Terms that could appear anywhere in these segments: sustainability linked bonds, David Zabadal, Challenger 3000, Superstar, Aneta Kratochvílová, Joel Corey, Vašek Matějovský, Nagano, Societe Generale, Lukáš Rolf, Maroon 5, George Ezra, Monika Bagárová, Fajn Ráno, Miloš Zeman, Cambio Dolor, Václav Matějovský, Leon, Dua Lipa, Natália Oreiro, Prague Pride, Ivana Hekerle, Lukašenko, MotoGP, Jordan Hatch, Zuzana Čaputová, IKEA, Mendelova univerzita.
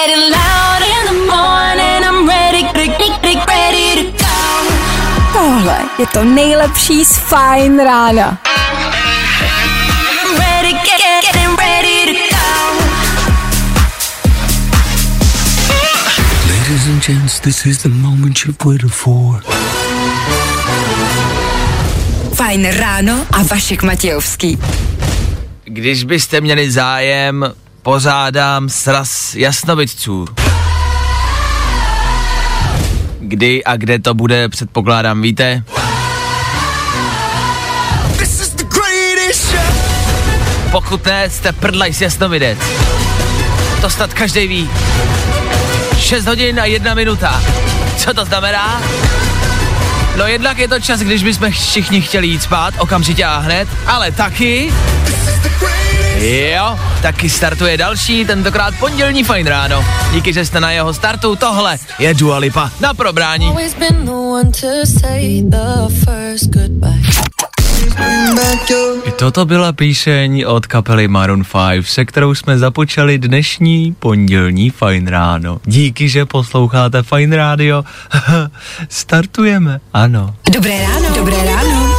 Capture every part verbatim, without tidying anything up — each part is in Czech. getting loud in the morning, I'm ready, ready, ready to go. Tohle je to nejlepší z Fajn rána. Ladies and gents, this is the moment you've waited for. Fajn ráno a Vašek Matějovský. Když byste měli zájem, pořádám sraz jasnovidců. Kdy a kde to bude, předpokládám, víte? Pokud ne, jste prdlaj s jasnovidec. To snad každej ví. šest hodin a jedna minuta. Co to znamená? No jednak je to čas, když bychom všichni chtěli jít spát, okamžitě a hned, ale taky... Jo, taky startuje další, tentokrát pondělní Fajn ráno. Díky, že jste na jeho startu, tohle je Dua Lipa na probrání. I toto byla píseň od kapely Maroon pět, se kterou jsme započali dnešní pondělní Fajn ráno. Díky, že posloucháte Fajn rádio. Startujeme, ano. Dobré ráno, dobré ráno.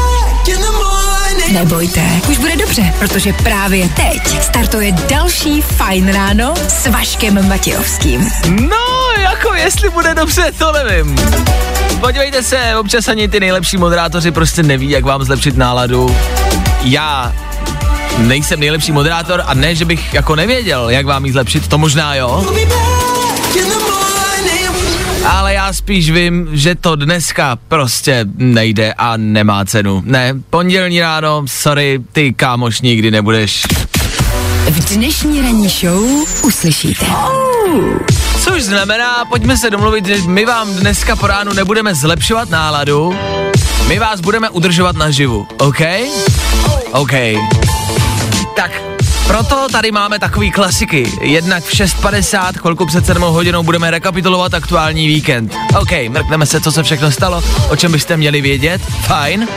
Nebojte, už bude dobře, protože právě teď startuje další Fajn ráno s Vaškem Matějovským. No, jako jestli bude dobře, to nevím. Podívejte se, občas ani ty nejlepší moderátoři prostě neví, jak vám zlepšit náladu. Já nejsem nejlepší moderátor a ne, že bych jako nevěděl, jak vám ji zlepšit, to možná jo. Ale já spíš vím, že to dneska prostě nejde a nemá cenu. Ne, pondělní ráno, sorry, ty kámoš nikdy nebudeš. V dnešní ranní show uslyšíte. Což znamená, pojďme se domluvit, že my vám dneska po ránu nebudeme zlepšovat náladu, my vás budeme udržovat naživu, OK? OK. Tak, proto tady máme takový klasiky. Jednak v šest padesát, chvilku před sedmou hodinou, budeme rekapitulovat aktuální víkend. OK, mrkneme se, co se všechno stalo, o čem byste měli vědět, fajn.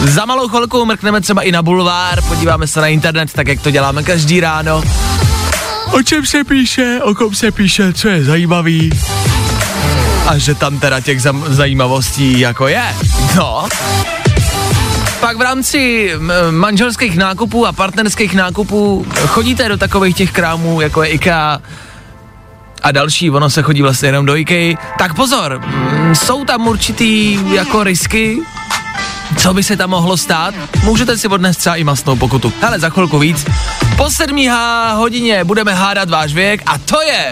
Za malou chvilku mrkneme třeba i na bulvár, podíváme se na internet, tak jak to děláme každý ráno. O čem se píše, o kom se píše, co je zajímavý. A že tam teda těch zam- zajímavostí jako je. No. Pak v rámci manželských nákupů a partnerských nákupů chodíte do takových těch krámů, jako je IKEA a další, ono se chodí vlastně jenom do IKEA. Tak pozor, jsou tam určitý jako risky, co by se tam mohlo stát. Můžete si odnést třeba i masnou pokutu. Hele, za chvilku víc. Po sedmí hodině budeme hádat váš věk a to je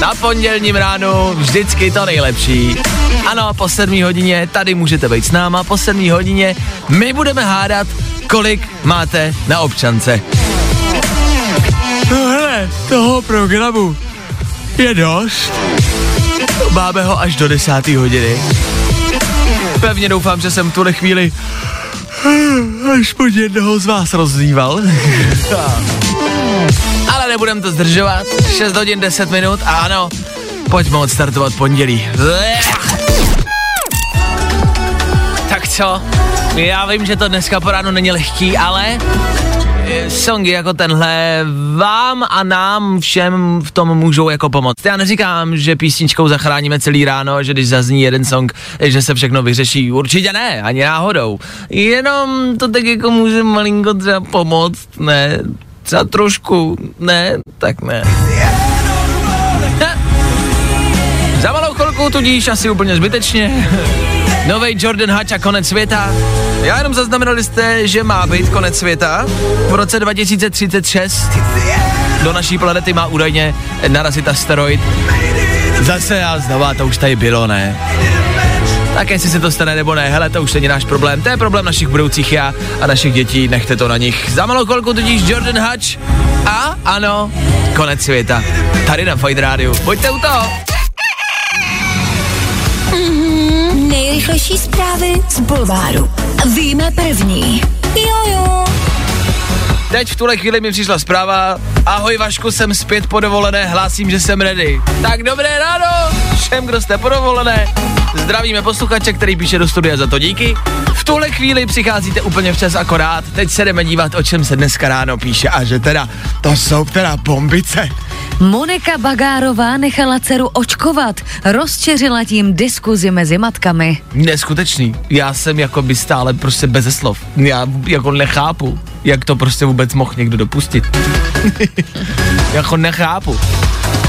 na pondělním ránu vždycky to nejlepší. Ano, po sedmí hodině tady můžete být s náma. Po sedmí hodině my budeme hádat, kolik máte na občance. No hele, toho programu je dost. Máme ho až do desátý hodiny. Pevně doufám, že jsem v tuhle chvíli aspoň jednoho z vás rozdíval. Ale nebudem to zdržovat. šest hodin deset minut a ano, pojďme odstartovat pondělí. Tak co? Já vím, že to dneska po ránu není lehký, ale songy jako tenhle vám a nám všem v tom můžou jako pomoct. Já neříkám, že písničkou zachráníme celý ráno, že když zazní jeden song, že se všechno vyřeší. Určitě ne, ani náhodou. Jenom to tak jako může malinko třeba pomoct, ne? Třeba trošku, ne? Tak ne. Ha. Za malou chvilku tudíž asi úplně zbytečně. Novej Jordan Hatch a konec světa. Já jenom zaznamenali jste, že má být konec světa. V roce dva tisíce třicet šest do naší planety má údajně narazit asteroid. Zase a znova, to už tady bylo, ne? Tak jestli se to stane nebo ne, hele, to už není náš problém. To je problém našich budoucích já a našich dětí, nechte to na nich. Za malou kolku tudíž Jordan Hatch a ano, konec světa. Tady na Fajn rádiu. Pojďte u toho. Mm-hmm, nejrychlejší zprávy z bulváru. Víme první. Jojo. Teď v tuhle chvíli mi přišla zpráva. Ahoj Vašku, jsem zpět po dovolené, hlásím, že jsem ready. Tak dobré ráno všem, kdo jste po dovolené. Zdravíme posluchače, který píše do studia, za to díky. V tuhle chvíli přicházíte úplně včas akorát. Teď se jdeme dívat, o čem se dneska ráno píše. A že teda, to jsou teda bombice. Monika Bagárová nechala dceru očkovat. Rozčeřila tím diskuzi mezi matkami. Neskutečný. Já jsem jako by stále prostě beze slov. Já jako nechápu, jak to prostě vůbec mohl někdo dopustit. Jako nechápu.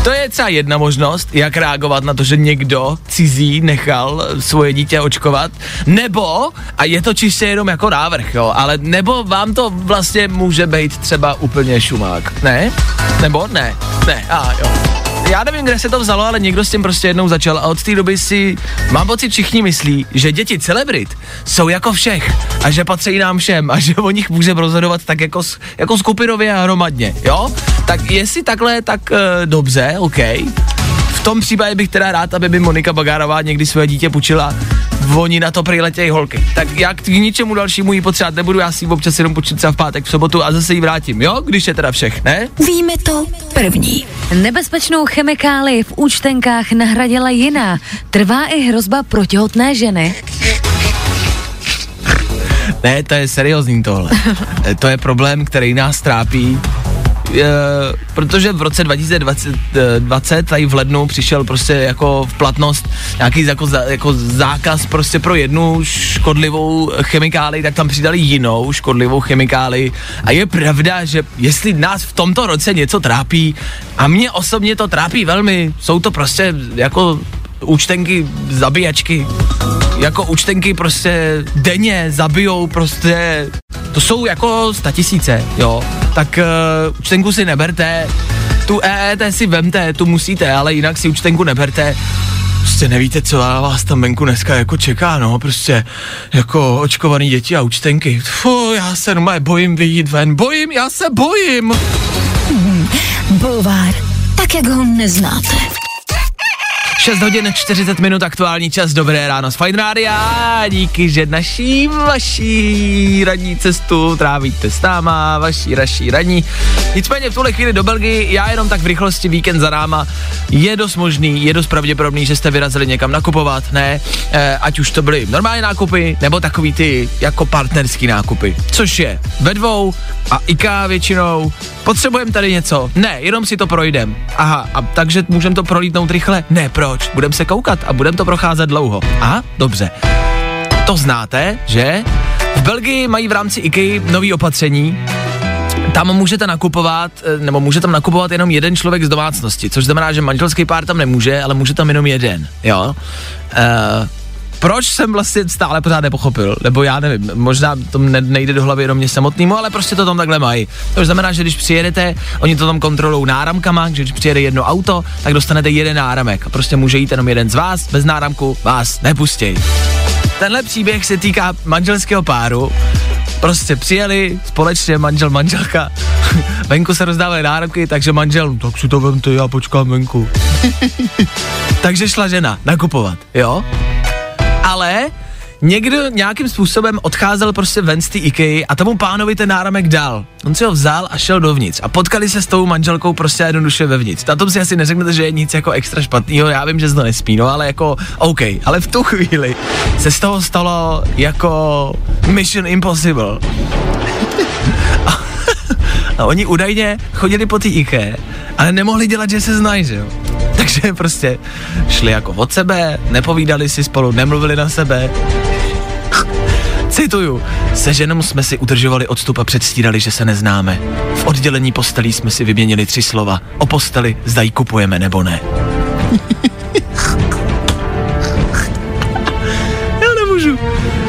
To je třeba jedna možnost, jak reagovat na to, že někdo cizí nechal svoje dítě očkovat, nebo, a je to čistě jenom jako návrh, jo, ale nebo vám to vlastně může být třeba úplně šumák, ne? Nebo ne? Ne, a jo. Já nevím, kde se to vzalo, ale někdo s tím prostě jednou začal a od té doby si, mám pocit, všichni myslí, že děti celebrit jsou jako všech a že patří nám všem a že o nich můžeme rozhodovat tak jako, jako skupinově a hromadně, jo? Tak jestli takhle, tak e, dobře, OK. V tom případě bych teda rád, aby by Monika Bagárová někdy své dítě půjčila. Oni na to přiletějí holky. Tak já k ničemu dalšímu jí potřebovat nebudu, já si ji občas jenom půjčím třeba v pátek, v sobotu a zase ji vrátím, jo? Když je teda všech, ne? Víme to první. Nebezpečnou chemikálii v účtenkách nahradila jiná. Trvá i hrozba pro těhotné ženy. Ne, to je seriózní tohle. To je problém, který nás trápí. E, protože v roce dva tisíce dvacet tady v lednu přišel prostě jako v platnost nějaký jako, za, jako zákaz prostě pro jednu škodlivou chemikáli, tak tam přidali jinou škodlivou chemikáli a je pravda, že jestli nás v tomto roce něco trápí a mě osobně to trápí velmi, jsou to prostě jako účtenky zabíjačky. Jako účtenky prostě denně zabijou prostě, to jsou jako statisíce, jo, tak uh, účtenku si neberte, tu E E T si vemte, tu musíte, ale jinak si účtenku neberte, prostě nevíte, co vás tam venku dneska jako čeká, no, prostě jako očkovaný děti a účtenky, fuh, já se normálně bojím vyjít ven, bojím, já se bojím. Hmm, bulvár, tak jak ho neznáte. šest hodin čtyřicet minut aktuální čas, dobré ráno z Fajn Rádia, díky, že naší vaší radní cestu trávíte s náma, vaší raší radní. Nicméně v tuhle chvíli do Belgii, já jenom tak v rychlosti, víkend za náma, je dost možný, je dost pravděpodobný, že jste vyrazili někam nakupovat, ne, e, ať už to byly normální nákupy, nebo takový ty jako partnerský nákupy, což je ve dvou a IKEA většinou, potřebujeme tady něco, ne, jenom si to projdeme, aha, a takže můžeme to prolítnout rychle, ne, pro budeme se koukat a budeme to procházet dlouho. Aha, dobře. To znáte, že? V Belgii mají v rámci IKEA nový opatření. Tam můžete nakupovat, nebo může tam nakupovat jenom jeden člověk z domácnosti, což znamená, že manželský pár tam nemůže, ale může tam jenom jeden, jo? Uh, proč jsem vlastně stále pořád nepochopil, nebo já nevím, možná to nejde do hlavy jenom mě samotnému, ale prostě to tam takhle mají. To znamená, že když přijedete, oni to tam kontrolují náramkama, že když přijede jedno auto, tak dostanete jeden náramek a prostě může jít jenom jeden z vás, bez náramku vás nepustí. Tenhle příběh se týká manželského páru, prostě přijeli společně manžel, manželka, venku se rozdávaly náramky, takže manžel, tak si to vemte, já počkám venku. Takže šla žena nakupovat, jo? Ale někdo nějakým způsobem odcházel prostě ven z té IKEA a tomu pánovi ten náramek dal. On si ho vzal a šel dovnitř a potkali se s tou manželkou prostě jednoduše vevnitř. Na tom si asi neřeknete, že je nic jako extra špatného, já vím, že to nespí, no ale jako OK, ale v tu chvíli se z toho stalo jako Mission Impossible. A oni údajně chodili po té IKEA, ale nemohli dělat, že se znají, že jo. Takže prostě šli jako od sebe, nepovídali si spolu, nemluvili na sebe. Cituju. Se ženou jsme si udržovali odstup a předstírali, že se neznáme. V oddělení postelí jsme si vyměnili tři slova. O posteli, zda ji kupujeme nebo ne. Já nemůžu.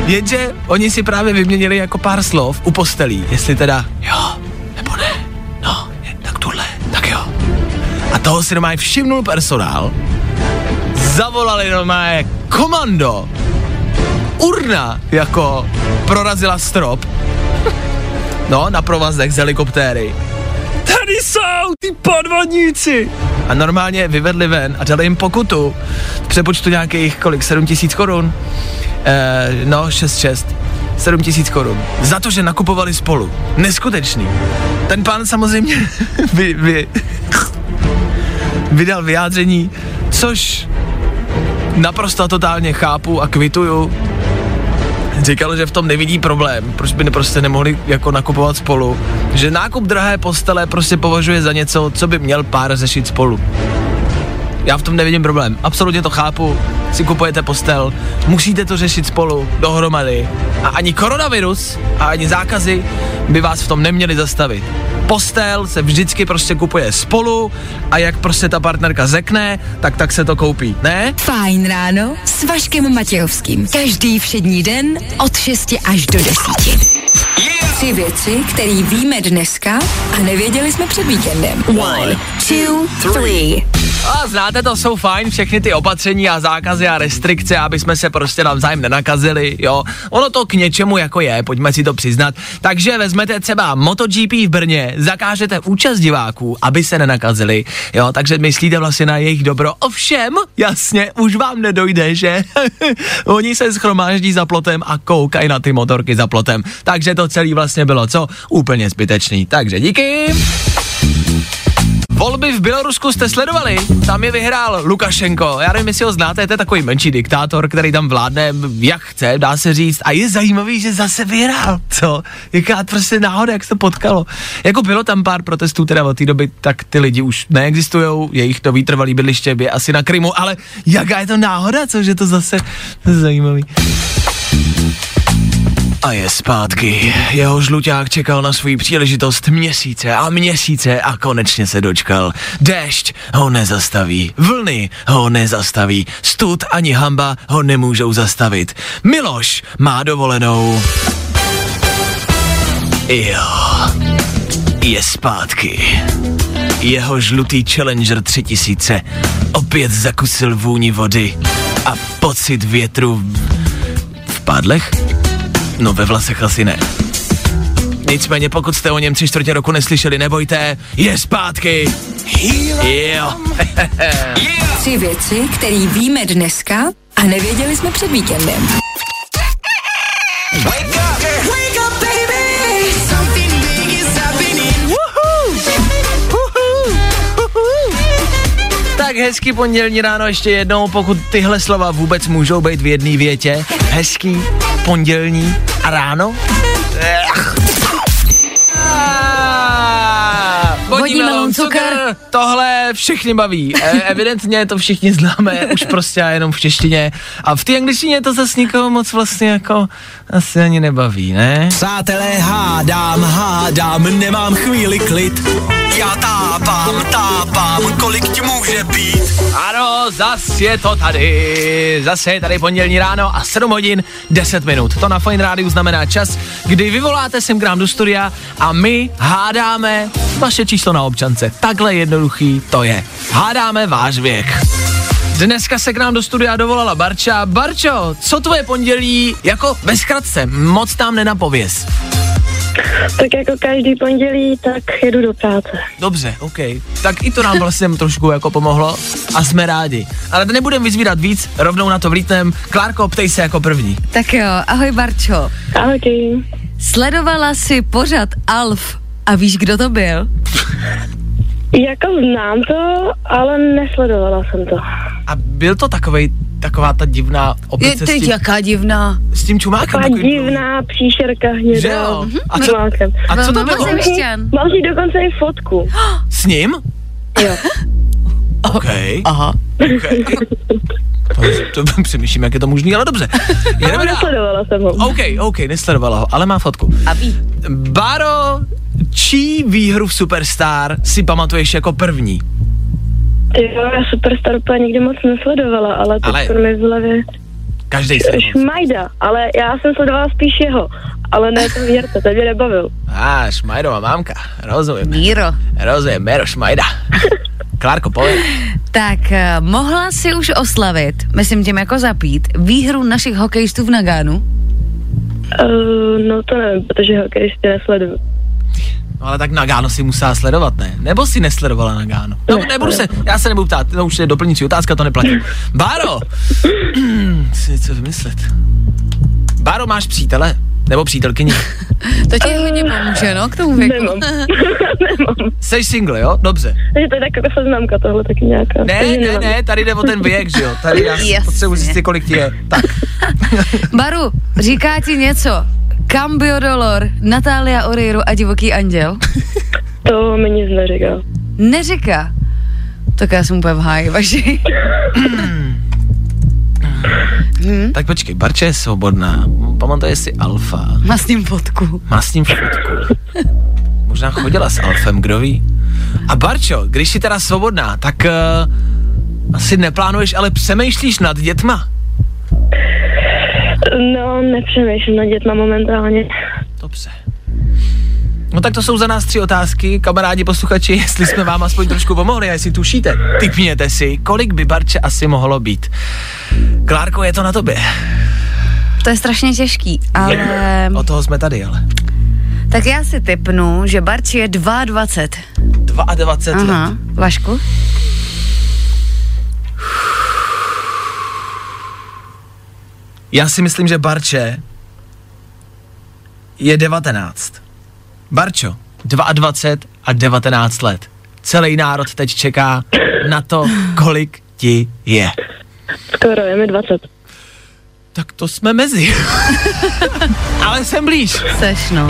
Jenže oni si právě vyměnili jako pár slov u postelí, jestli teda jo, nebo ne. No, tak tuhle, tak jo. A toho si normálně všimnul personál, zavolali normálně komando, urna jako prorazila strop, no na provazech z helikoptéry. Tady jsou ty podvodníci! A normálně vyvedli ven a dali jim pokutu v přepočtu nějakých kolik, sedm tisíc korun, e, no šest šest. sedm tisíc korun. Za to, že nakupovali spolu. Neskutečný. Ten pán samozřejmě vy, vy, vydal vyjádření, což naprosto totálně chápu a kvituju. říkal, že v tom nevidí problém, proč by prostě nemohli jako nakupovat spolu, že nákup drahé postele prostě považuje za něco, co by měl pár řešit spolu. Já v tom nevidím problém, absolutně to chápu, si kupujete postel, musíte to řešit spolu, dohromady a ani koronavirus a ani zákazy by vás v tom neměli zastavit. Postel se vždycky prostě kupuje spolu a jak prostě ta partnerka řekne, tak tak se to koupí, ne? Fajn ráno s Vaškem Matějovským. Každý všední den od šesti až do deseti. Tři věci, které víme dneska a nevěděli jsme před víkendem. One, two, three. A znáte, to jsou fajn všechny ty opatření a zákazy a restrikce, aby jsme se prostě navzájem nenakazili, jo. Ono to k něčemu jako je, pojďme si to přiznat. Takže vezmete třeba MotoGP v Brně, zakážete účast diváků, aby se nenakazili, jo. Takže myslíte vlastně na jejich dobro. Ovšem, jasně, už vám nedojde, že? Oni se shromáždí za plotem a koukají na ty motorky za plotem. Takže to celý vlastně bylo co? Úplně zbytečný. Takže díky. Volby v Bělorusku jste sledovali, tam je vyhrál Lukašenko, já nevím, jestli ho znáte, to je takový menší diktátor, který tam vládne, jak chce, dá se říct, a je zajímavý, že zase vyhrál, co? Jaká prostě náhoda, jak se to potkalo. Jako bylo tam pár protestů, teda od té doby, tak ty lidi už neexistujou, jejich to trvalý bydliště je asi na Krymu, ale jaká je to náhoda, co, že to zase to je zajímavý. A je zpátky. Jeho žluťák čekal na svou příležitost měsíce a měsíce a konečně se dočkal. Déšť ho nezastaví, vlny ho nezastaví, stud ani hamba ho nemůžou zastavit. Miloš má dovolenou. Jo, je zpátky. Jeho žlutý Challenger tři tisíce opět zakusil vůni vody a pocit větru v pádlech? No ve vlasech asi ne. Nicméně pokud jste o něm tři čtvrtě roku neslyšeli, nebojte, je zpátky. Jo. Tři věci, které víme dneska a nevěděli jsme před víkendem. Wake up, wake up baby. Something big is happening. Tak hezký pondělní ráno ještě jednou, pokud tyhle slova vůbec můžou být v jedné větě. Hezký pondělní a ráno. Vodní melon, cukr. Tohle všichni baví. E, evidentně to všichni známe, už prostě jenom v češtině. A v té angličtině to zase nikoho moc vlastně jako asi ani nebaví, ne? Přátelé, hádám, hádám, nemám chvíli klid. Já tápám, tápám, kolik ti může být. Ano, zas je to tady. Zase je tady pondělní ráno a sedm hodin deset minut. To na Fajn rádiu znamená čas, kdy vyvoláte sem k nám do studia a my hádáme vaše číslo na občance. Takhle jednoduchý to je. Hádáme váš věk. Dneska se k nám do studia dovolala Barča. Barčo, co tvoje pondělí jako ve zkratce? Moc tam nenapověz. Tak jako každý pondělí, tak jedu do práce. Dobře, ok. Tak i to nám vlastně trošku jako pomohlo a jsme rádi. Ale nebudem vyzvídat víc, rovnou na to vlítnem. Klárko, ptej se jako první. Tak jo, ahoj Barčo. Ahoj. Sledovala jsi pořad Alf a víš, kdo to byl? Jako znám to, ale nesledovala jsem to. A byl to takovej, taková ta divná opice. Teď jaká divná? S tím čumákem. Taková divná příšerka hnědá. A co, a co to bylo? Mám si dokonce i fotku. S ním? Jo. Okej. Aha. Okay. To, to přemýšlím, jak je to možný, ale dobře. Jedeme dál. Nesledovala jsem ho. OK, OK, nesledovala ho, ale má fotku. A ví. Báro, čí výhru v Superstar si pamatuješ jako první? Jo, já Superstar úplně nikdy moc nesledovala, ale to pro mě v hlavě. Každej se. Šmajda, ale já jsem sledovala spíš jeho, ale ne to výherce, to mě nebavil. A, ah, Šmajdova mámka, rozumím. Míro. Rozumím, Mero Šmajda. Klárko, pověď. Tak, mohla si už oslavit, myslím tím jako zapít, výhru našich hokejistů v Naganu? Uh, no to nevím, protože hokejisty nesleduju. No ale tak Nagano si musela sledovat, ne? Nebo si nesledovala Nagano? No ne, nebudu se, já se nebudu ptát, no už je doplňující otázka, to neplatí. Báro! Musím něco vymyslet. Báro, máš přítele? Nebo přítelkyni? To ti hodně pomůže, no, k tomu věku. Nemám. Nemám. Jseš single, jo? Dobře. Takže to je taková seznamka tohle taky nějaká. Ne, ne, nemám. Ne, tady jde o ten věk, že jo? Tady já potřebuji zjistit, kolik ti je. Tak. Baru, říká ti něco Cambio Dolor, Natália Oreiro a Divoký anděl? To mi nic neříká. Neříká? Tak já jsem úplně v háji, vaši. Hmm? Tak počkej, Barča je svobodná. Pamatuje si Alfa. Má s ním fotku. Má s ním fotku. Možná chodila s Alfem, kdo ví? A Barčo, když jsi teda svobodná, tak uh, asi neplánuješ, ale přemýšlíš nad dětma? No, nepřemýšlím nad dětma momentálně. Dobře. No tak to jsou za nás tři otázky, kamarádi posluchači, jestli jsme vám aspoň trošku pomohli a jestli tušíte, tipněte si, kolik by Barče asi mohlo být. Klárko, je to na tobě. To je strašně těžký, ale... Od toho jsme tady, ale... Tak já si tipnu, že Barči je dvacet dva. dvacet dva aha, let. Vašku? Já si myslím, že Barče je devatenáct. Barčo, dvacet dva a devatenáct let. Celý národ teď čeká na to, kolik ti je. Skoro, je mi dvacet. Tak to jsme mezi. Ale jsem blíž. Seš, no.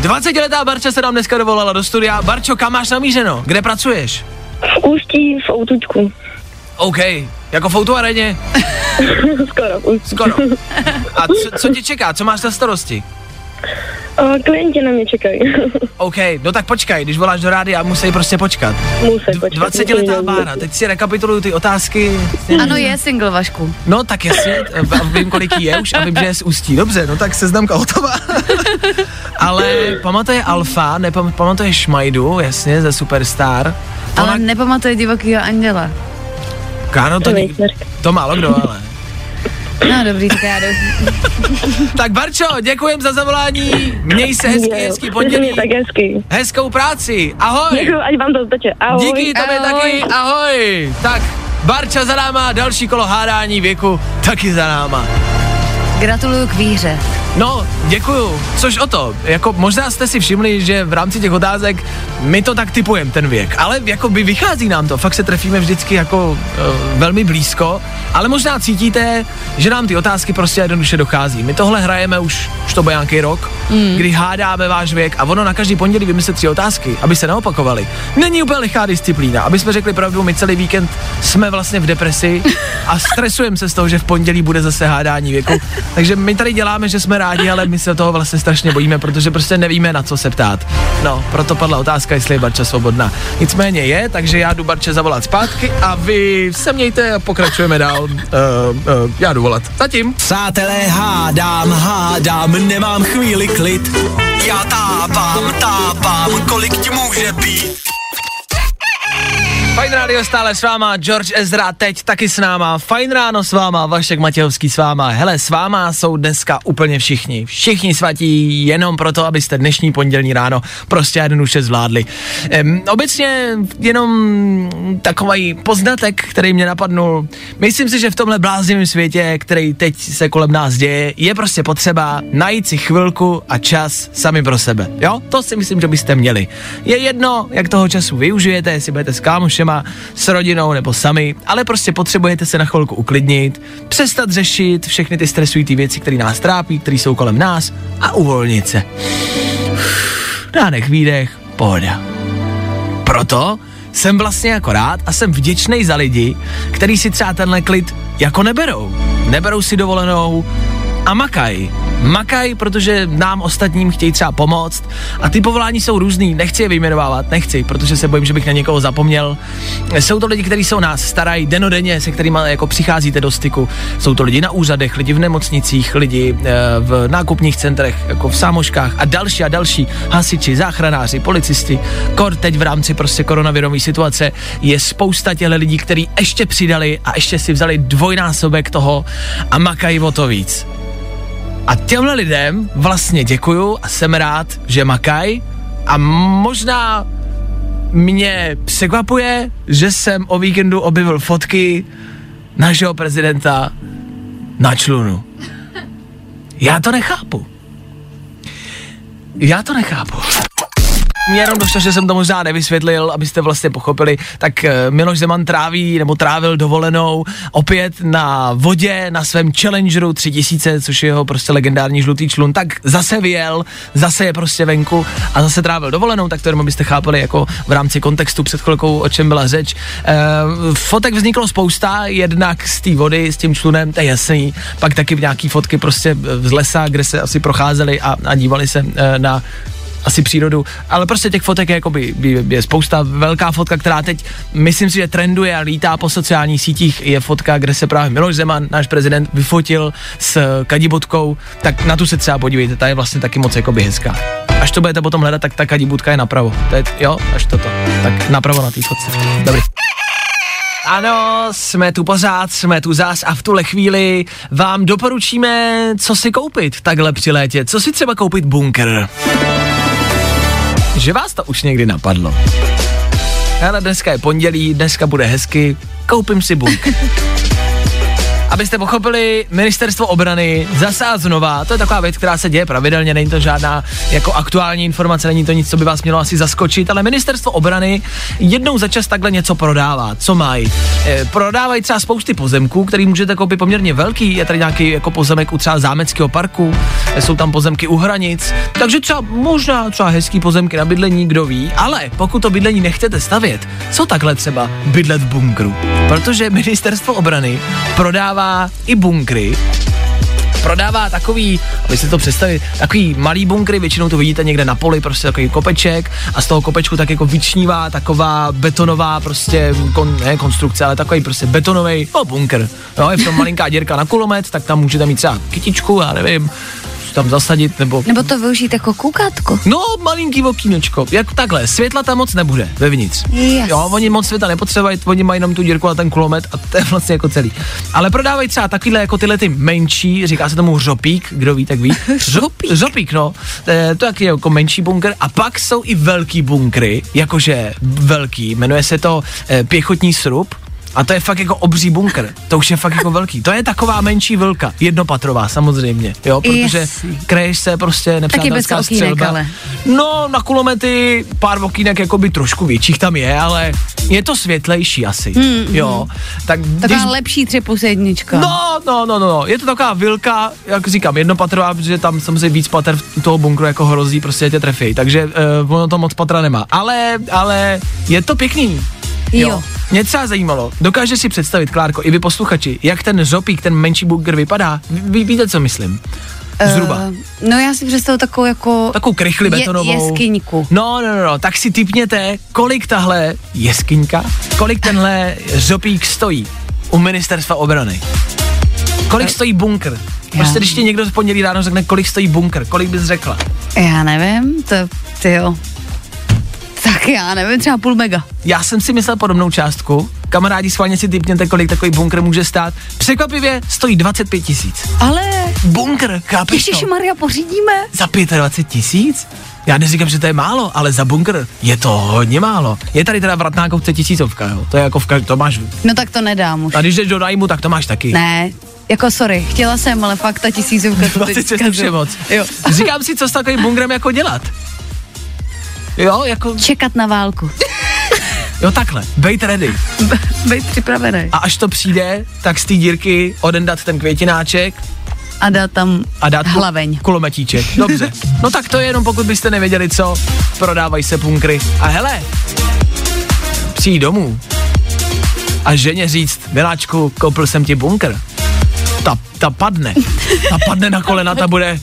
dvacetiletá Barča se nám dneska dovolala do studia. Barčo, kam máš namířeno? Kde pracuješ? V Ústí, v Outučku. OK, jako v Outu aréně? Skoro. Skoro. A co, co tě čeká? Co máš za starosti? O, klienti na mě čekají. OK, no tak počkej, když voláš do rádia a musí prostě počkat. Musí počkat. dvacetiletá Bára, teď si rekapituluju ty otázky. Ano, je single, Vašku. No tak jasně, vím, kolik je už a vím, že je z Ústí. Dobře, no tak seznamka hotová. Ale pamatuje Alfa, nepam, pamatuje Šmajdu, jasně, ze Superstar. Ona... Ale nepamatuje Divokýho anděla. Ano, to, nik- to málo kdo, ale. No dobrý, tak já Tak Barčo, děkujem za zavolání, měj se hezky, jo, hezký pondělí. Tak hezky. Hezkou práci, ahoj. Děkuju, ať vám to zdače, ahoj. Díky, tobě ahoj. Taky, ahoj. Tak, Barča za náma, další kolo hádání věku, taky za náma. Gratuluju k výhře. No, děkuju. Což o to, jako možná jste si všimli, že v rámci těch otázek my to tak tipujeme ten věk, ale jako by vychází nám to, fakt se trefíme vždycky jako e, velmi blízko, ale možná cítíte, že nám ty otázky prostě jednoduše dochází. My tohle hrajeme už, už to byl nějaký rok, mm. kdy hádáme váš věk a ono na každý pondělí vymyslet tři otázky, aby se neopakovaly. Není úplně lichá disciplína, aby jsme řekli pravdu, my celý víkend jsme vlastně v depresi a stresujeme se z toho, že v pondělí bude zase hádání věku. Takže my tady děláme, že jsme rádi, ale my se toho vlastně strašně bojíme, protože prostě nevíme, na co se ptát. No, proto padla otázka, jestli je Barča svobodná. Nicméně je, takže já jdu Barče zavolat zpátky a vy se mějte a pokračujeme dál. Uh, uh, já jdu volat. Zatím. Přátelé, hádám, hádám, nemám chvíli klid. Já tápám, tápám, kolik ti může být. Fajn rádio stále s váma, George Ezra teď taky s náma, Fajn ráno s váma, Vašek Matějovský s váma, hele s váma jsou dneska úplně všichni, všichni svatí jenom proto, abyste dnešní pondělní ráno prostě jednoduše zvládli. Ehm, obecně jenom takový poznatek, který mě napadnul, myslím si, že v tomhle bláznivém světě, který teď se kolem nás děje, je prostě potřeba najít si chvilku a čas sami pro sebe, jo, to si myslím, že byste měli. Je jedno, jak toho času využijete, jestli budete s kámošem, s rodinou nebo sami, ale prostě potřebujete se na chvilku uklidnit, přestat řešit všechny ty stresující věci, které nás trápí, které jsou kolem nás a uvolnit se. Nádech, výdech, pohoda. Proto jsem vlastně jako rád a jsem vděčnej za lidi, kteří si třeba tenhle klid jako neberou. Neberou si dovolenou a makaj. Makaj, protože nám ostatním chtějí třeba pomoct a ty povolání jsou různý, nechci je vyjmenovávat, nechci, protože se bojím, že bych na někoho zapomněl. Jsou to lidi, kteří se o nás starají denodenně, se kterými jako přicházíte do styku. Jsou to lidi na úřadech, lidi v nemocnicích, lidi e, v nákupních centrech, jako v sámoškách a další a další, hasiči, záchranáři, policisti. Kor teď v rámci prostě koronavirové situace je spousta těchto lidí, kteří ještě přidali a ještě si vzali dvojnásobek toho a makají o to víc. A těmhle lidem vlastně děkuju a jsem rád, že makaj a možná mě překvapuje, že jsem o víkendu objevil fotky našeho prezidenta na člunu. Já to nechápu. Já to nechápu. Mě jenom došlo, že jsem to možná nevysvětlil, abyste vlastně pochopili, tak Miloš Zeman tráví, nebo trávil dovolenou opět na vodě, na svém Challengeru tři tisíce, což je jeho prostě legendární žlutý člun, tak zase vyjel, zase je prostě venku a zase trávil dovolenou, tak to jenom abyste chápali jako v rámci kontextu před chvilkou, o čem byla řeč. E, fotek vzniklo spousta, jednak z té vody, s tím člunem, to je jasný, pak taky nějaký fotky prostě z lesa, kde se asi procházeli a, a dívali se e, na asi přírodu, ale prostě těch fotek je, jakoby, je spousta. Velká fotka, která teď, myslím si, že trenduje a lítá po sociálních sítích, je fotka, kde se právě Miloš Zeman, náš prezident, vyfotil s kadibotkou, tak na tu se třeba podívejte, ta je vlastně taky moc jakoby hezká. Až to budete potom hledat, tak ta kadibotka je napravo. To je, jo, až toto. Tak napravo na té fotce. Dobrý. Ano, jsme tu pořád, jsme tu zás a v tuhle chvíli vám doporučíme, co si koupit takhle při létě. Co si třeba koupit bunker? Že vás to už někdy napadlo. Ale dneska je pondělí, dneska bude hezky, koupím si bunker. Abyste pochopili, ministerstvo obrany zase znova, to je taková věc, která se děje pravidelně, není to žádná jako aktuální informace, není to nic, co by vás mělo asi zaskočit, ale ministerstvo obrany jednou za čas takhle něco prodává. Co mají? E, prodávají třeba spousty pozemků, který můžete koupit poměrně velký, je tady nějaký jako pozemek u třeba Zámeckého parku, jsou tam pozemky u hranic, takže třeba možná třeba hezký pozemky na bydlení, kdo ví, ale pokud to bydlení nechcete stavět, co takhle třeba bydlet v bunkru, protože ministerstvo obrany prodává i bunkry. Prodává takový, aby si to představit, takový malý bunkry, většinou to vidíte někde na poli, prostě takový kopeček a z toho kopečku tak jako vyčnívá taková betonová prostě, kon, ne konstrukce, ale takový prostě betonový, no bunkr. No, je v tom malinká děrka na kulomet, tak tam můžete mít třeba kytičku, já nevím, tam zasadit, nebo... Nebo to využít jako koukátko. No, malinký okýnečko. Jak takhle, světla tam moc nebude vevnitř. Yes. Jo, oni moc světla nepotřebují, oni mají jenom tu dírku a ten kulomet a to je vlastně jako celý. Ale prodávají třeba takovýhle jako tyhle ty menší, říká se tomu řopík, kdo ví, tak ví. Řopík? Řopík, no. E, to je jako menší bunkr a pak jsou i velký bunkry, jakože velký, jmenuje se to e, pěchotní srub. A to je fakt jako obří bunkr, to už je fakt jako velký. To je taková menší vlka, jednopatrová samozřejmě, jo, protože yes. Kreješ se prostě nepřátelská střelba. Ale. No, na kulomety pár okýnek jakoby trošku větších tam je, ale je to světlejší asi, mm, jo. Tak, taková když... lepší třeposednička. No, no, no, no, je to taková vilka, jak říkám, jednopatrová, protože tam samozřejmě víc pater toho bunkru jako hrozí, prostě tě trefí, takže uh, ono to moc patra nemá. Ale, ale je to pěkný. Jo. jo. Mě třeba zajímalo, dokáže si představit, Klárko, i vy posluchači, jak ten řopík, ten menší bunkr vypadá? Vy víte, co myslím? Zhruba. Uh, no já si představu takovou jako... Takovou krychli betonovou. Je, jeskyňku. No, no, no, no, tak si tipněte, kolik tahle jeskyňka, kolik tenhle řopík stojí u ministerstva obrany. Kolik stojí bunkr? Prostě když ti někdo v pondělí ráno řekne, kolik stojí bunkr, kolik bys řekla? Já nevím, to tyjo... Tak já nevím, třeba půl mega. Já jsem si myslel podobnou částku. Kamarádi, schválně si tipněte, kolik takový bunkr může stát. Překvapivě stojí dvacet pět tisíc. Ale... Bunkr, chápeš Ježiši, to? Ježišmarja, pořídíme? Za dvacet pět tisíc? Já neříkám, že to je málo, ale za bunkr je to hodně málo. Je tady teda v Ratnákovce tisícovka, jo? To je jako v každém, to máš... No tak to nedám už. A když jdeš do nájmu, tak to máš taky. Ne. Jako sorry, chtěla jsem, ale fakt ta tisícovka to teď moc. Jo. Říkám si, co s takovým bunkrem jako dělat. Jo, jako... Čekat na válku. Jo, takhle, bejt ready. Be, bejt připravený. A až to přijde, tak z té dírky odendat ten květináček. A dát tam a dát hlaveň. Kulometíček, dobře. No tak to je jenom, pokud byste nevěděli co, prodávají se bunkry. A hele, přijít domů a ženě říct, miláčku, koupil jsem ti bunkr. Ta, ta padne, ta padne na kolena, ta bude,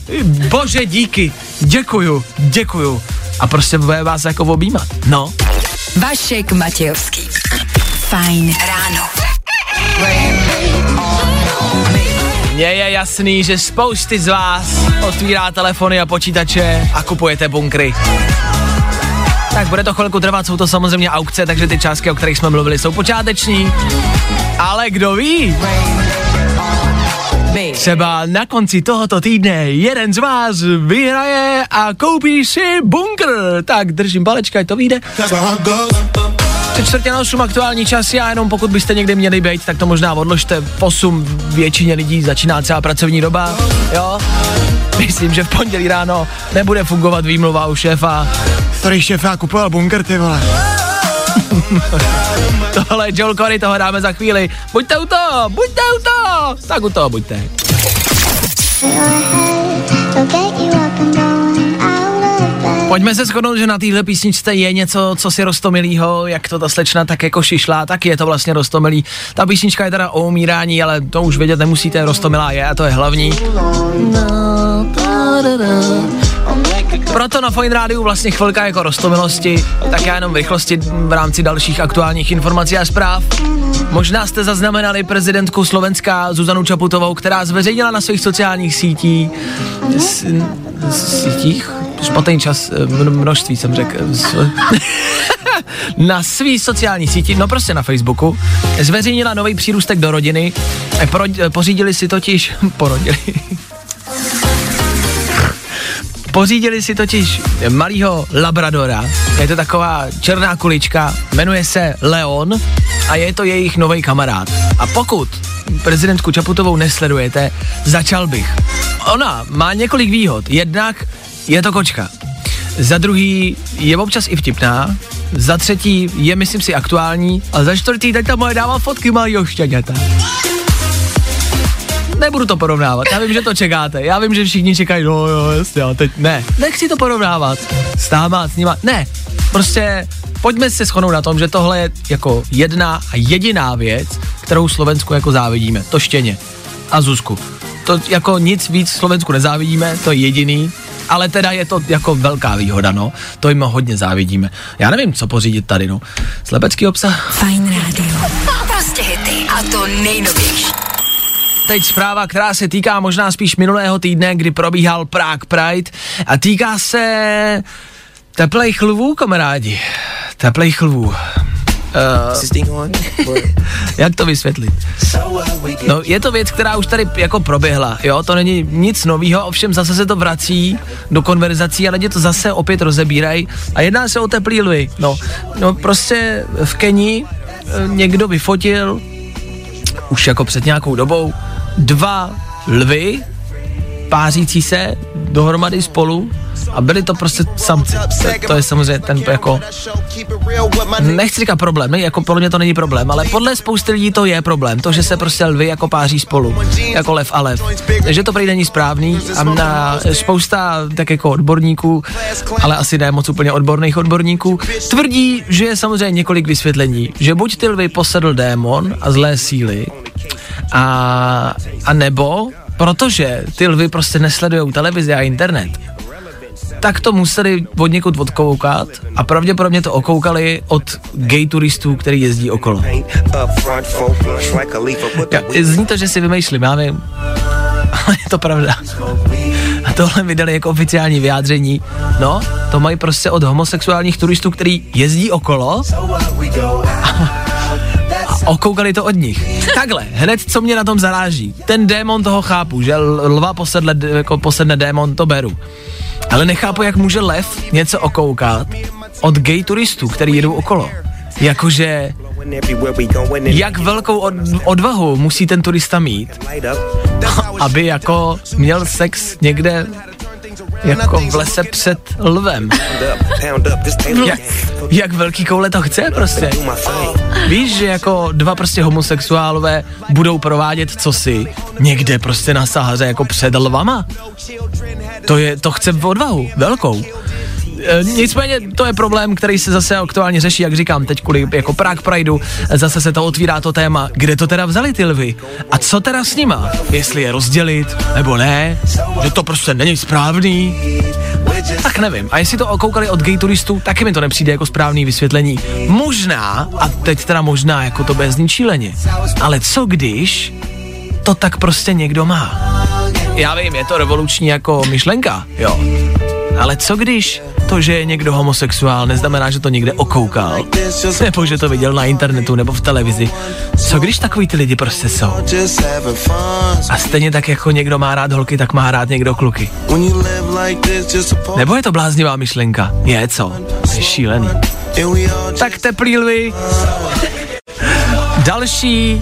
bože díky, děkuju, děkuju. A prostě bude vás jako objímat, no. Vašek Matějovský. Fajn ráno. Mně je jasný, že spousty z vás otvírá telefony a počítače a kupujete bunkry. Tak bude to chvilku trvat, jsou to samozřejmě aukce, takže ty částky, o kterých jsme mluvili, jsou počáteční. Ale kdo ví? Třeba na konci tohoto týdne jeden z vás vyhraje a koupí si bunkr. Tak držím palečka, ať to vyjde. třicet čtvrtě na osm aktuální čas, já jenom pokud byste někde měli být, tak to možná odložte. V osm většině lidí začíná celá pracovní doba, jo? Myslím, že v pondělí ráno nebude fungovat výmluva u šéfa. Starý šéfa kupoval bunker, ty vole. Tohle je Joel Corey, toho dáme za chvíli. Buďte u toho, buďte u toho, tak u toho buďte. Pojďme se shodnout, že na téhle písničce je něco, co si roztomilýho, jak to ta slečna tak jako šišla, tak je to vlastně roztomilý. Ta písnička je teda o umírání, ale to už vědět nemusíte, roztomilá je a to je hlavní. Proto na Fajn rádiu vlastně chvilka jako roztomilosti, tak já jenom v rychlosti v rámci dalších aktuálních informací a zpráv. Možná jste zaznamenali prezidentku Slovenska Zuzanu Čaputovou, která zveřejnila na svých sociálních sítích, s, s, sítích? Špatný čas, množství jsem řekl. Na svý sociální síti, no prostě na Facebooku, zveřejnila nový přírůstek do rodiny. Pro, pořídili si totiž... Porodili... Pořídili si totiž malýho labradora, je to taková černá kulička, jmenuje se Leon a je to jejich novej kamarád. A pokud prezidentku Čaputovou nesledujete, začal bych. Ona má několik výhod, jednak je to kočka, za druhý je občas i vtipná, za třetí je myslím si aktuální a za čtvrtý teď ta moje dává fotky malýho štěňata. Nebudu to porovnávat, já vím, že to čekáte, já vím, že všichni čekají, no jo, jasně, a teď ne, nechci to porovnávat s táma, s nima, ne, prostě pojďme se shodnout na tom, že tohle je jako jedna a jediná věc, kterou Slovensku jako závidíme, to štěně a Zuzku, to jako nic víc Slovensku nezávidíme, to je jediný, ale teda je to jako velká výhoda, no, to jim hodně závidíme, já nevím, co pořídit tady, no, slepecký obsah. Fajn rádio, prostě hity a to nejnovější. Teď zpráva, která se týká možná spíš minulého týdne, kdy probíhal Prague Pride a týká se teplejch lvů, kamarádi. Teplejch lvů. Uh, jak to vysvětlit? No, je to věc, která už tady jako proběhla, jo, to není nic novýho, ovšem zase se to vrací do konverzací a lidi to zase opět rozebírají a jedná se o teplý lvy. No, no prostě v Kenii někdo vyfotil už jako před nějakou dobou dva lvy pářící se dohromady spolu a byli to prostě samci. To, to je samozřejmě ten jako, nechci říkat problém, ne? Jako podle mě to není problém, ale podle spousty lidí to je problém, to, že se prostě lvy jako páří spolu, jako lev a lev. Že to prý není správný a na spousta tak jako odborníků, ale asi ne moc úplně odborných odborníků, tvrdí, že je samozřejmě několik vysvětlení, že buď ty lvy posedl démon a zlé síly, a, a nebo protože ty lvy prostě nesledujou televizi a internet, tak to museli od někud odkoukat a pravděpodobně to okoukali od gay turistů, který jezdí okolo. Ja, zní to, že si vymýšlím, já vím, ale je to pravda. A tohle vydali jako oficiální vyjádření. No, to mají prostě od homosexuálních turistů, který jezdí okolo a okoukali to od nich. Takhle, hned co mě na tom zaráží. Ten démon toho chápu, že lva posedle, jako posedne démon, to beru. Ale nechápu, jak může lev něco okoukat od gay turistů, který jedou okolo. Jakože, jak velkou od, odvahu musí ten turista mít, aby jako měl sex někde jako v lese před lvem. jak, jak velký koule to chce prostě. Víš, že jako dva prostě homosexuálové budou provádět cosi někde prostě na Sahaře jako před lvama. To je, to chce v odvahu, velkou. E, nicméně to je problém, který se zase aktuálně řeší, jak říkám, teď kvůli jako Prague Prideu, zase se to otvírá to téma, kde to teda vzali ty lvy a co teda s nima, jestli je rozdělit, nebo ne, že to prostě není správný, tak nevím. A jestli to okoukali od gay turistů, taky mi to nepřijde jako správný vysvětlení. Možná, a teď teda možná jako to bez ničíleně, ale co když to tak prostě někdo má? Já vím, je to revoluční jako myšlenka, jo. Ale co když to, že je někdo homosexuál, neznamená, že to někde okoukal, nebo že to viděl na internetu nebo v televizi. Co když takový ty lidi prostě jsou? A stejně tak, jako někdo má rád holky, tak má rád někdo kluky. Nebo je to bláznivá myšlenka? Je, co? Je šílený. Tak teplý lvi. Další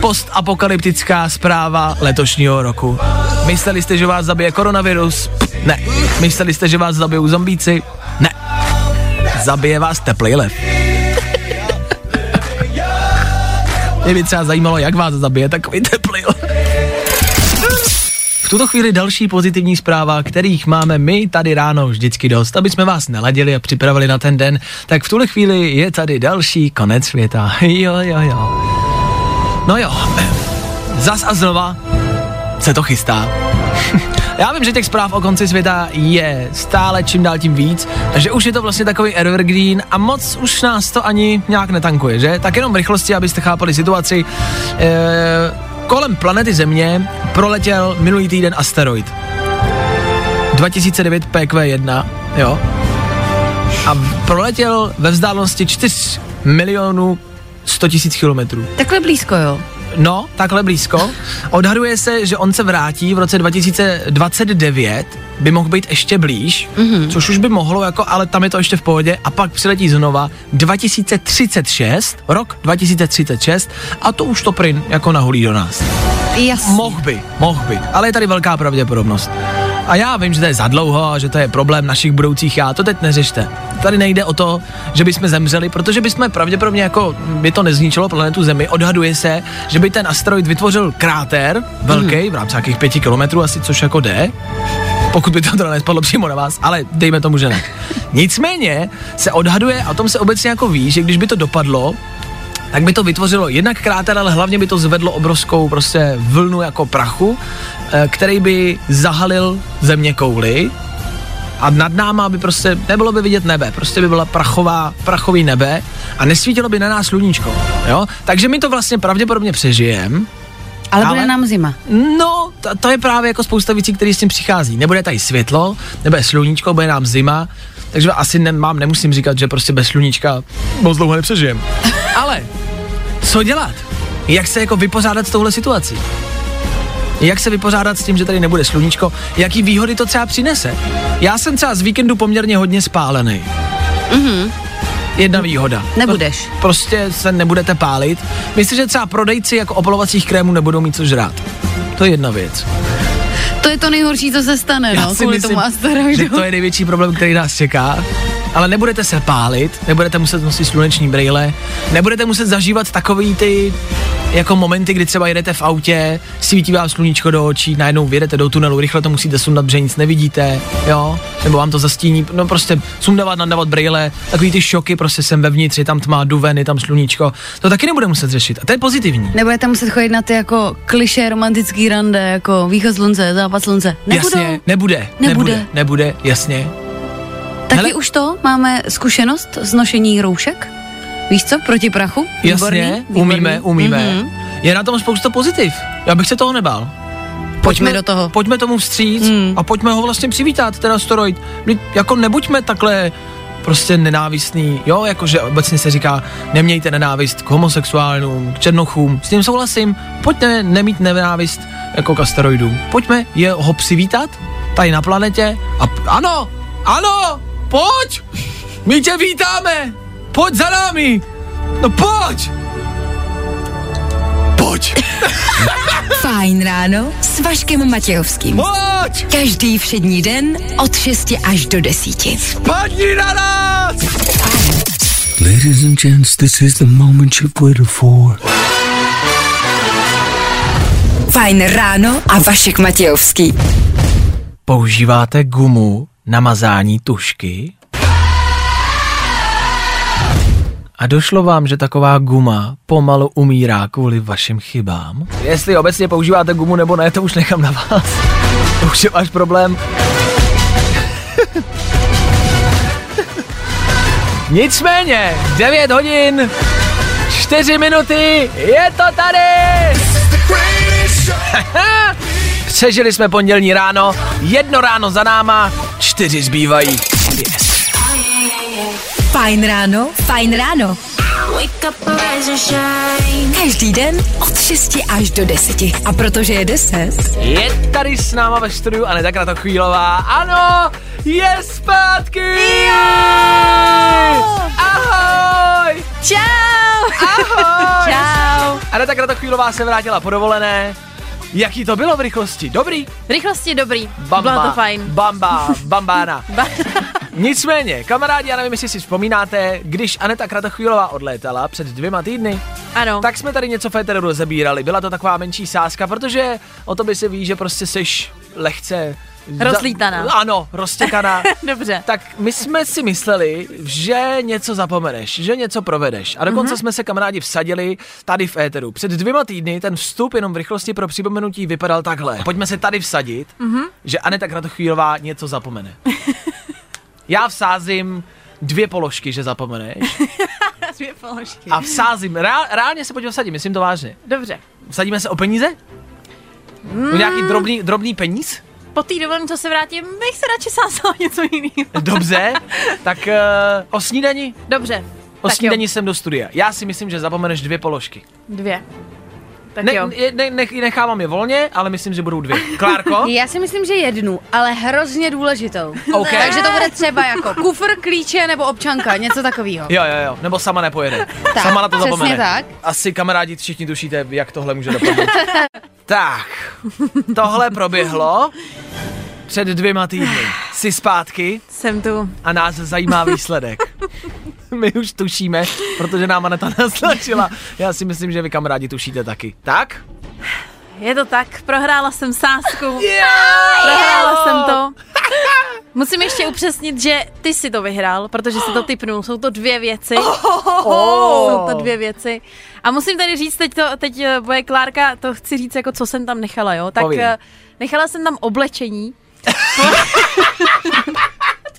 postapokalyptická zpráva letošního roku. Mysleli jste, že vás zabije koronavirus? Ne. Mysleli jste, že vás zabijou zombíci? Ne. Zabije vás teplý lev. Mě by třeba zajímalo, jak vás zabije takový teplý lev. V tuto chvíli další pozitivní zpráva, kterých máme my tady ráno vždycky dost, aby jsme vás neladili a připravili na ten den, tak v tuhle chvíli je tady další konec světa. Jo, jo, jo. No jo, zas a znova se to chystá. Já vím, že těch zpráv o konci světa je stále čím dál tím víc, takže už je to vlastně takový evergreen a moc už nás to ani nějak netankuje, že? Tak jenom v rychlosti, abyste chápali situaci. E- Kolem planety Země proletěl minulý týden asteroid. dva tisíce devět P Q jedna, jo. A proletěl ve vzdálenosti čtyři miliony sto tisíc kilometrů. Takhle blízko, jo? No, takhle blízko. Odhaduje se, že on se vrátí v roce dva tisíce dvacet devět, by mohl být ještě blíž, mm-hmm. což už by mohlo, jako, ale tam je to ještě v pohodě, a pak přiletí znova dva tisíce třicet šest, rok dva tisíce třicet šest, a to už to prý jako nahulí do nás. Jasně. Mohl by, mohl by, ale je tady velká pravděpodobnost. A já vím, že to je zadlouho a že to je problém našich budoucích já, to teď neřešte. Tady nejde o to, že bychom zemřeli, protože bychom pravděpodobně, jako by to nezničilo planetu Zemi, odhaduje se, že by ten asteroid vytvořil kráter, velký, mm. v rámci nějakých pěti kilometrů asi, což jako jde, pokud by to teda nespadlo přímo na vás, ale dejme tomu, že ne. Nicméně se odhaduje, a o tom se obecně jako ví, že když by to dopadlo, tak by to vytvořilo jednak kráter, ale hlavně by to zvedlo obrovskou prostě vlnu jako prachu, který by zahalil země kouli a nad náma by prostě nebylo by vidět nebe, prostě by byla prachová, prachový nebe a nesvítilo by na nás sluníčko, jo? Takže my to vlastně pravděpodobně přežijeme. Ale, ale bude nám zima. No, to, to je právě jako spousta věcí, které s tím přichází. Nebude tady světlo, nebude sluníčko, bude nám zima, takže asi ne, mám, nemusím říkat, že prostě bez sluníčka moc dlouho nepřežijeme. Ale co dělat? Jak se jako vypořádat s touhle situací? Jak se vypořádat s tím, že tady nebude sluníčko? Jaký výhody to třeba přinese? Já jsem třeba z víkendu poměrně hodně spálený. Mhm. Jedna výhoda. Nebudeš. Prostě se nebudete pálit. Myslím, že třeba prodejci jako opalovacích krémů nebudou mít co žrát. To je jedna věc. To je to nejhorší, co se stane, Já no, si kvůli myslím, tomu asteroidu. Že to je největší problém, který nás čeká. Ale nebudete se pálit, nebudete muset nosit sluneční brýle, nebudete muset zažívat takový ty jako momenty, kdy třeba jedete v autě, svítí vám sluníčko do očí, najednou vyjedete do tunelu, rychle to musíte sundat, protože nic nevidíte, jo, nebo vám to zastíní, no prostě sundávat, nadávat brýle, takový ty šoky, prostě jsem vevnitř, je tam tma, jdu ven, je tam sluníčko, to taky nebude muset řešit a to je pozitivní. Nebudete muset chodit na ty jako klišé romantický rande, jako východ slunce, západ slunce. Nebudou? Jasně, nebude, nebude, nebude, nebude, jasně. Taky hele, už to máme zkušenost z nošení roušek? Víš co, proti prachu? Výborný, jasně, výborný. umíme, umíme. Mm-hmm. Je na tom spousta pozitiv. Já bych se toho nebál. Pojďme, pojďme do toho. Pojďme tomu vstříc mm. a pojďme ho vlastně přivítat, ten asteroid. Jako nebuďme takhle prostě nenávistný, jo, jakože obecně se říká, nemějte nenávist k homosexuálům, k černochům, s tím souhlasím, pojďme nemít nenávist jako k asteroidům. Pojďme je, ho přivítat tady na planetě a p- ano, ano, pojď, my tě vítáme, pojď za námi, no pojď, pojď. Fajn ráno s Vaškem Matějovským. Pojď. Každý všední den od šesti až do desíti. Spadni na nás. Ladies and gents, this is the moment you've waited for. Fajn ráno a Vašek Matějovský. Používáte gumu na mazání tušky? A došlo vám, že taková guma pomalu umírá kvůli vašim chybám? Jestli obecně používáte gumu nebo ne, to už nechám na vás. To už je váš problém. Nicméně, devět hodin, čtyři minuty, je to tady! Přežili jsme pondělní ráno, jedno ráno za náma, čtyři zbývají. Yes. Fajn ráno, fajn ráno. Každý den od šesti až do deseti. A protože je deset. Je tady s náma ve studiu Aneta Kratochvílová. Ano, je zpátky! Jo! Aneta Kratochvílová se vrátila po dovolené. Jaký to bylo v rychlosti? Dobrý? V rychlosti dobrý. Bamba, bylo to fajn. Bamba, bambána. Nicméně, kamarádi, já nevím, jestli si vzpomínáte, když Aneta Kratochvílová odlétala před dvěma týdny, ano, tak jsme tady něco féteru rozebírali. Byla to taková menší sázka, protože o tobě se ví, že prostě seš lehce... Rozlítaná. Za, ano, roztěkaná. Dobře. Tak my jsme si mysleli, že něco zapomeneš, že něco provedeš. A dokonce mm-hmm. jsme se, kamarádi, vsadili tady v éteru. Před dvěma týdny ten vstup jenom v rychlosti pro připomenutí vypadal takhle. Pojďme se tady vsadit, mm-hmm. že Aneta Kratochvílová něco zapomene. Já vsázím dvě položky, že zapomeneš. Dvě položky. A vsázím, reál, reálně se pojďme vsadit, myslím to vážně. Dobře. Vsadíme se o peníze? Mm. O nějaký drobný, drobný peníz? Po té dovolené, co se vrátím, bych se radši sázala něco jiného. Dobře, tak uh, o snídani? Dobře. O snídani jsem do studia. Já si myslím, že zapomeneš dvě položky. Dvě. Tak ne, jo. Ne, ne, nechávám je volně, ale myslím, že budou dvě. Klárko? Já si myslím, že jednu, ale hrozně důležitou. Okay. Takže to bude třeba jako kufr, klíče nebo občanka, něco takového. Jo, jo, jo, nebo sama nepojede. Tak, sama na to zapomene. Přesně tak. Asi, kamarádi, všichni tušíte, jak tohle může dopadnout. Tak, tohle proběhlo před dvěma týdny. Jsi zpátky? Jsem tu. A nás zajímá výsledek. My už tušíme, protože nám Aneta naznačila. Já si myslím, že vy, kamarádi, tušíte taky. Tak? Je to tak, prohrála jsem sázku. Yeah! Prohrála yeah! jsem to. Musím ještě upřesnit, že ty jsi to vyhrál, protože jsi to tipnul. Jsou to dvě věci. Oh! Jsou to dvě věci. A musím tady říct, teď, to, teď boje Klárka, to chci říct, jako co jsem tam nechala, jo? Tak Povím. nechala jsem tam oblečení.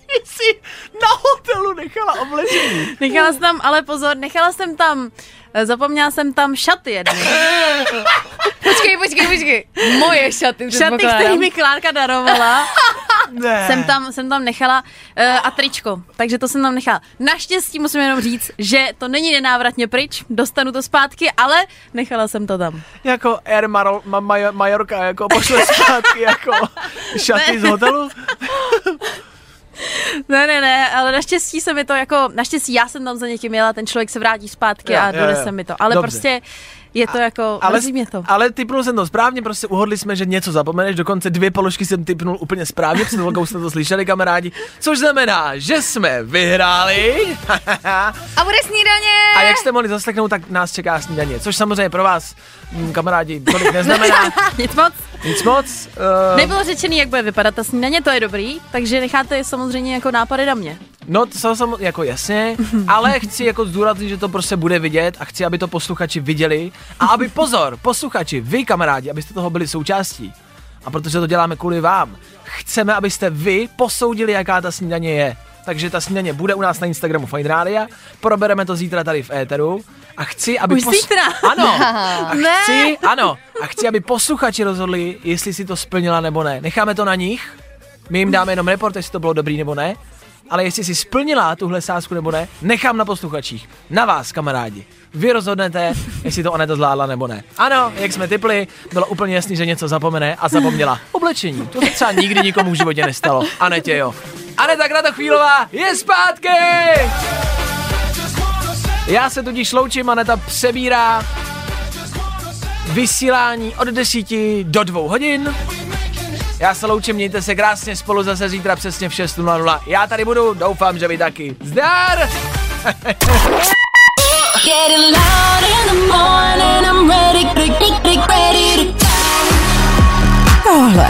Ty jsi na hotelu nechala oblečení. Nechala jsem tam, ale pozor, nechala jsem tam, zapomněla jsem tam šaty jedny. Počkej, počkej, počkej. Moje šaty. Šaty, které mi Klárka darovala. Ne. Jsem tam, jsem tam nechala uh, a tričko, takže to jsem tam nechala. Naštěstí musím jenom říct, že to není nenávratně pryč, dostanu to zpátky, ale nechala jsem to tam. Jako Air Marol, ma, Major, Mallorca, jako pošle zpátky, jako šaty ne. z hotelu? Ne, ne, ne, ale naštěstí se mi to jako, naštěstí já jsem tam za někým jela, ten člověk se vrátí zpátky jo, a donese mi to, ale dobře. prostě... Je to jako, ale, mě to. Ale tipnul jsem to správně, prostě uhodli jsme, že něco zapomeneš, dokonce dvě položky jsem tipnul úplně správně, před velkou jsme to slyšeli, kamarádi, což znamená, že jsme vyhráli. A bude snídaně. A jak jste mohli zaslechnout, tak nás čeká snídaně, což samozřejmě pro vás, kamarádi, tolik neznamená. Nic moc. Nic moc. Uh... Nebylo řečený, jak bude vypadat ta snídaně, to je dobrý, takže necháte samozřejmě jako nápady na mě. No, to samozřejmě, jako jasně, ale chci jako zdůraznit, že to prostě bude vidět a chci, aby to posluchači viděli a aby, pozor, posluchači, vy, kamarádi, abyste toho byli součástí. A protože to děláme kvůli vám, chceme, abyste vy posoudili, jaká ta snídaně je. Takže ta snídaně bude u nás na Instagramu Fajn Rádia, probereme to zítra tady v éteru a chci, aby... Už pos... zítra? Ano. A chci, ano. A chci, aby posluchači rozhodli, jestli si to splnila nebo ne. Necháme to na nich, my jim dáme jenom report, jestli to bylo dobrý nebo ne. Ale jestli jsi splnila tuhle sázku nebo ne, nechám na posluchačích. Na vás, kamarádi. Vy rozhodnete, jestli to Aneta zvládla nebo ne. Ano, jak jsme tipli, bylo úplně jasný, že něco zapomene a zapomněla oblečení. To se třeba nikdy nikomu v životě nestalo. Anetě jo. Aneta Kratochvílová je zpátky! Já se tudíž loučím, Aneta přebírá vysílání od desíti do dvou hodin. Já se loučím, mějte se krásně, spolu zase zítra přesně v šest nula nula. Já tady budu, doufám, že vy taky. Zdar! Tohle